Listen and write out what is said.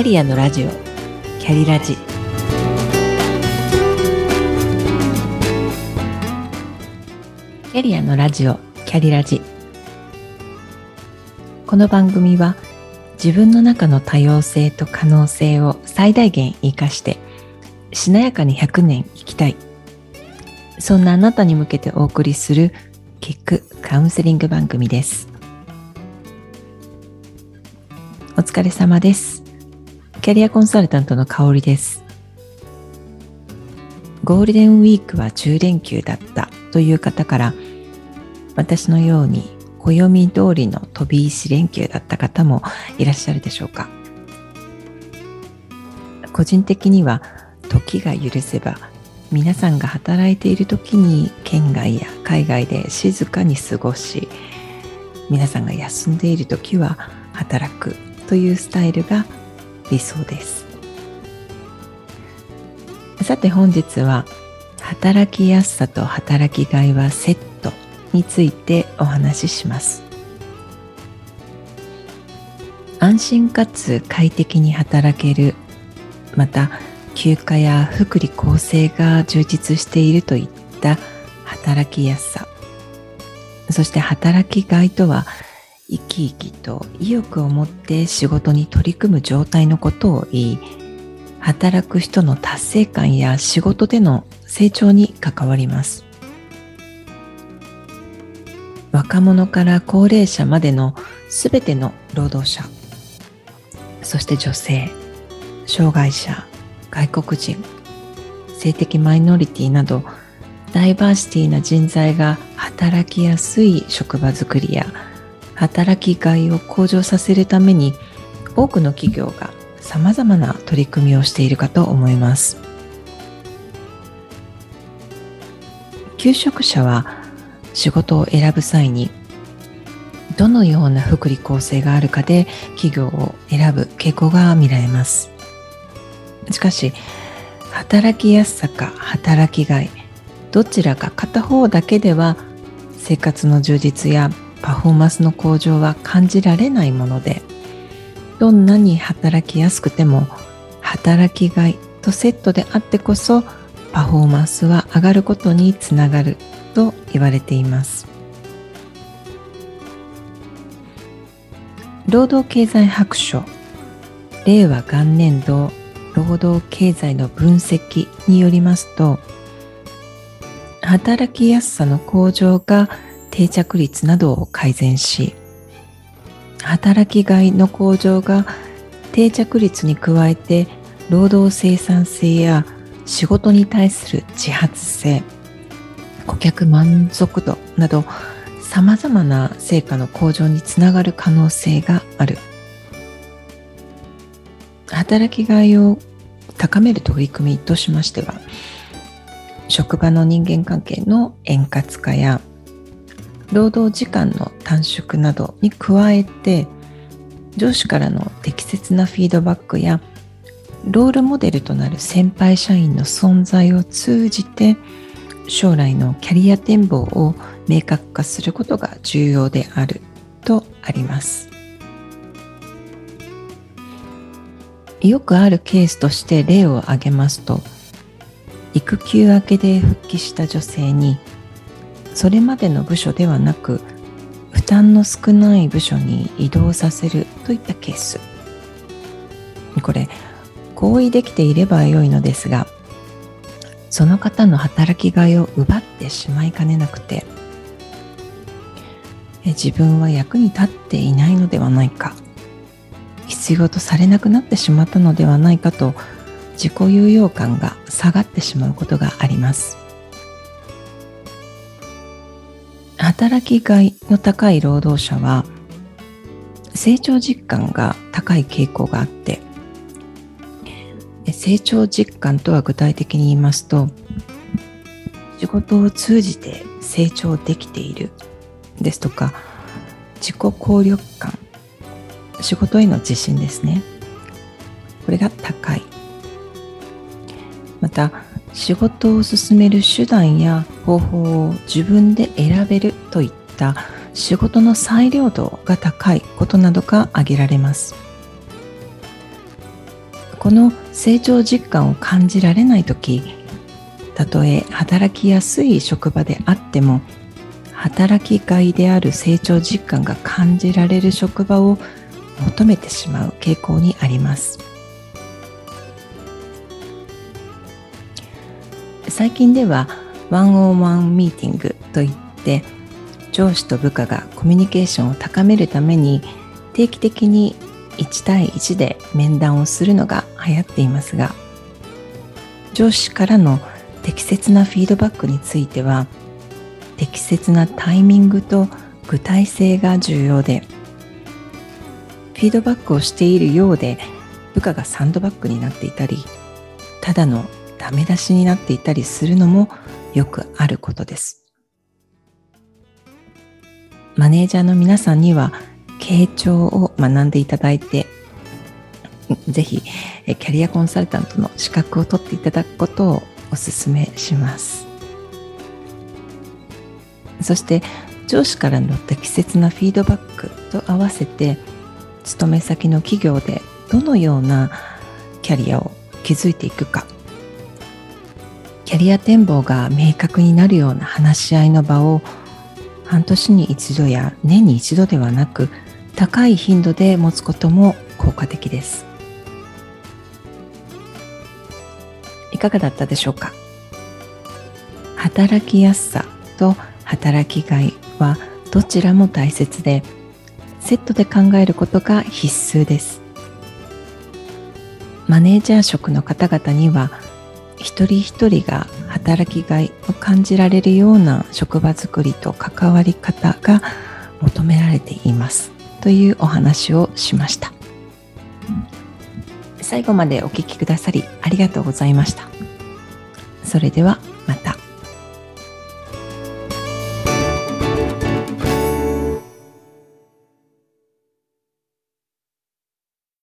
ャリアのラジオ、キャリラジ。キャリアのラジオ、キャリラジ。この番組は自分の中の多様性と可能性を最大限生かしてしなやかに100年生きたい、そんなあなたに向けてお送りするキックカウンセリング番組です。お疲れ様です。キャリアコンサルタントの香織です。ゴールデンウィークは10連休だったという方から、私のように暦通りの飛び石連休だった方もいらっしゃるでしょうか。個人的には時が許せば、皆さんが働いている時に県外や海外で静かに過ごし、皆さんが休んでいる時は働くというスタイルが理想です。さて本日は、働きやすさと働きがいはセットについてお話しします。安心かつ快適に働ける、また休暇や福利厚生が充実しているといった働きやすさ、そして働きがいとは、生き生きと意欲を持って仕事に取り組む状態のことを言い、働く人の達成感や仕事での成長に関わります。若者から高齢者までのすべての労働者、そして女性、障害者、外国人、性的マイノリティなど、ダイバーシティな人材が働きやすい職場づくりや働きがいを向上させるために、多くの企業がさまざまな取り組みをしているかと思います。求職者は仕事を選ぶ際に、どのような福利厚生があるかで企業を選ぶ傾向が見られます。しかし、働きやすさか働きがい、どちらか片方だけでは生活の充実やパフォーマンスの向上は感じられないもので、どんなに働きやすくても働きがいとセットであってこそ、パフォーマンスは上がることにつながると言われています。労働経済白書令和元年度労働経済の分析によりますと、働きやすさの向上が定着率などを改善し、働きがいの向上が定着率に加えて、労働生産性や仕事に対する自発性、顧客満足度など、さまざまな成果の向上につながる可能性がある。働きがいを高める取り組みとしましては、職場の人間関係の円滑化や労働時間の短縮などに加えて、上司からの適切なフィードバックやロールモデルとなる先輩社員の存在を通じて、将来のキャリア展望を明確化することが重要であるとあります。よくあるケースとして例を挙げますと、育休明けで復帰した女性に、それまでの部署ではなく負担の少ない部署に移動させるといったケース。これ、合意できていれば良いのですが、その方の働きがいを奪ってしまいかねなくて、自分は役に立っていないのではないか、必要とされなくなってしまったのではないかと、自己有用感が下がってしまうことがあります。働きがいの高い労働者は、成長実感が高い傾向があって、成長実感とは具体的に言いますと、仕事を通じて成長できているですとか、自己効力感、仕事への自信ですね、これが高い。また、仕事を進める手段や方法を自分で選べるといった仕事の裁量度が高いことなどが挙げられます。この成長実感を感じられないとき、たとえ働きやすい職場であっても、働きがいである成長実感が感じられる職場を求めてしまう傾向にあります。最近ではワンオンワンミーティングといって、上司と部下がコミュニケーションを高めるために定期的に1対1で面談をするのが流行っていますが、上司からの適切なフィードバックについては、適切なタイミングと具体性が重要で、フィードバックをしているようで部下がサンドバッグになっていたり、ただのダメ出しになっていたりするのもよくあることです。マネージャーの皆さんには傾聴を学んでいただいて、ぜひキャリアコンサルタントの資格を取っていただくことをお勧めします。そして上司からの適切なフィードバックと合わせて、勤め先の企業でどのようなキャリアを築いていくか、キャリア展望が明確になるような話し合いの場を半年に一度や年に一度ではなく、高い頻度で持つことも効果的です。いかがだったでしょうか？働きやすさと働きがいはどちらも大切で、セットで考えることが必須です。マネージャー職の方々には、一人一人が働きがいを感じられるような職場づくりと関わり方が求められていますというお話をしました。最後までお聞きくださりありがとうございました。それではまた。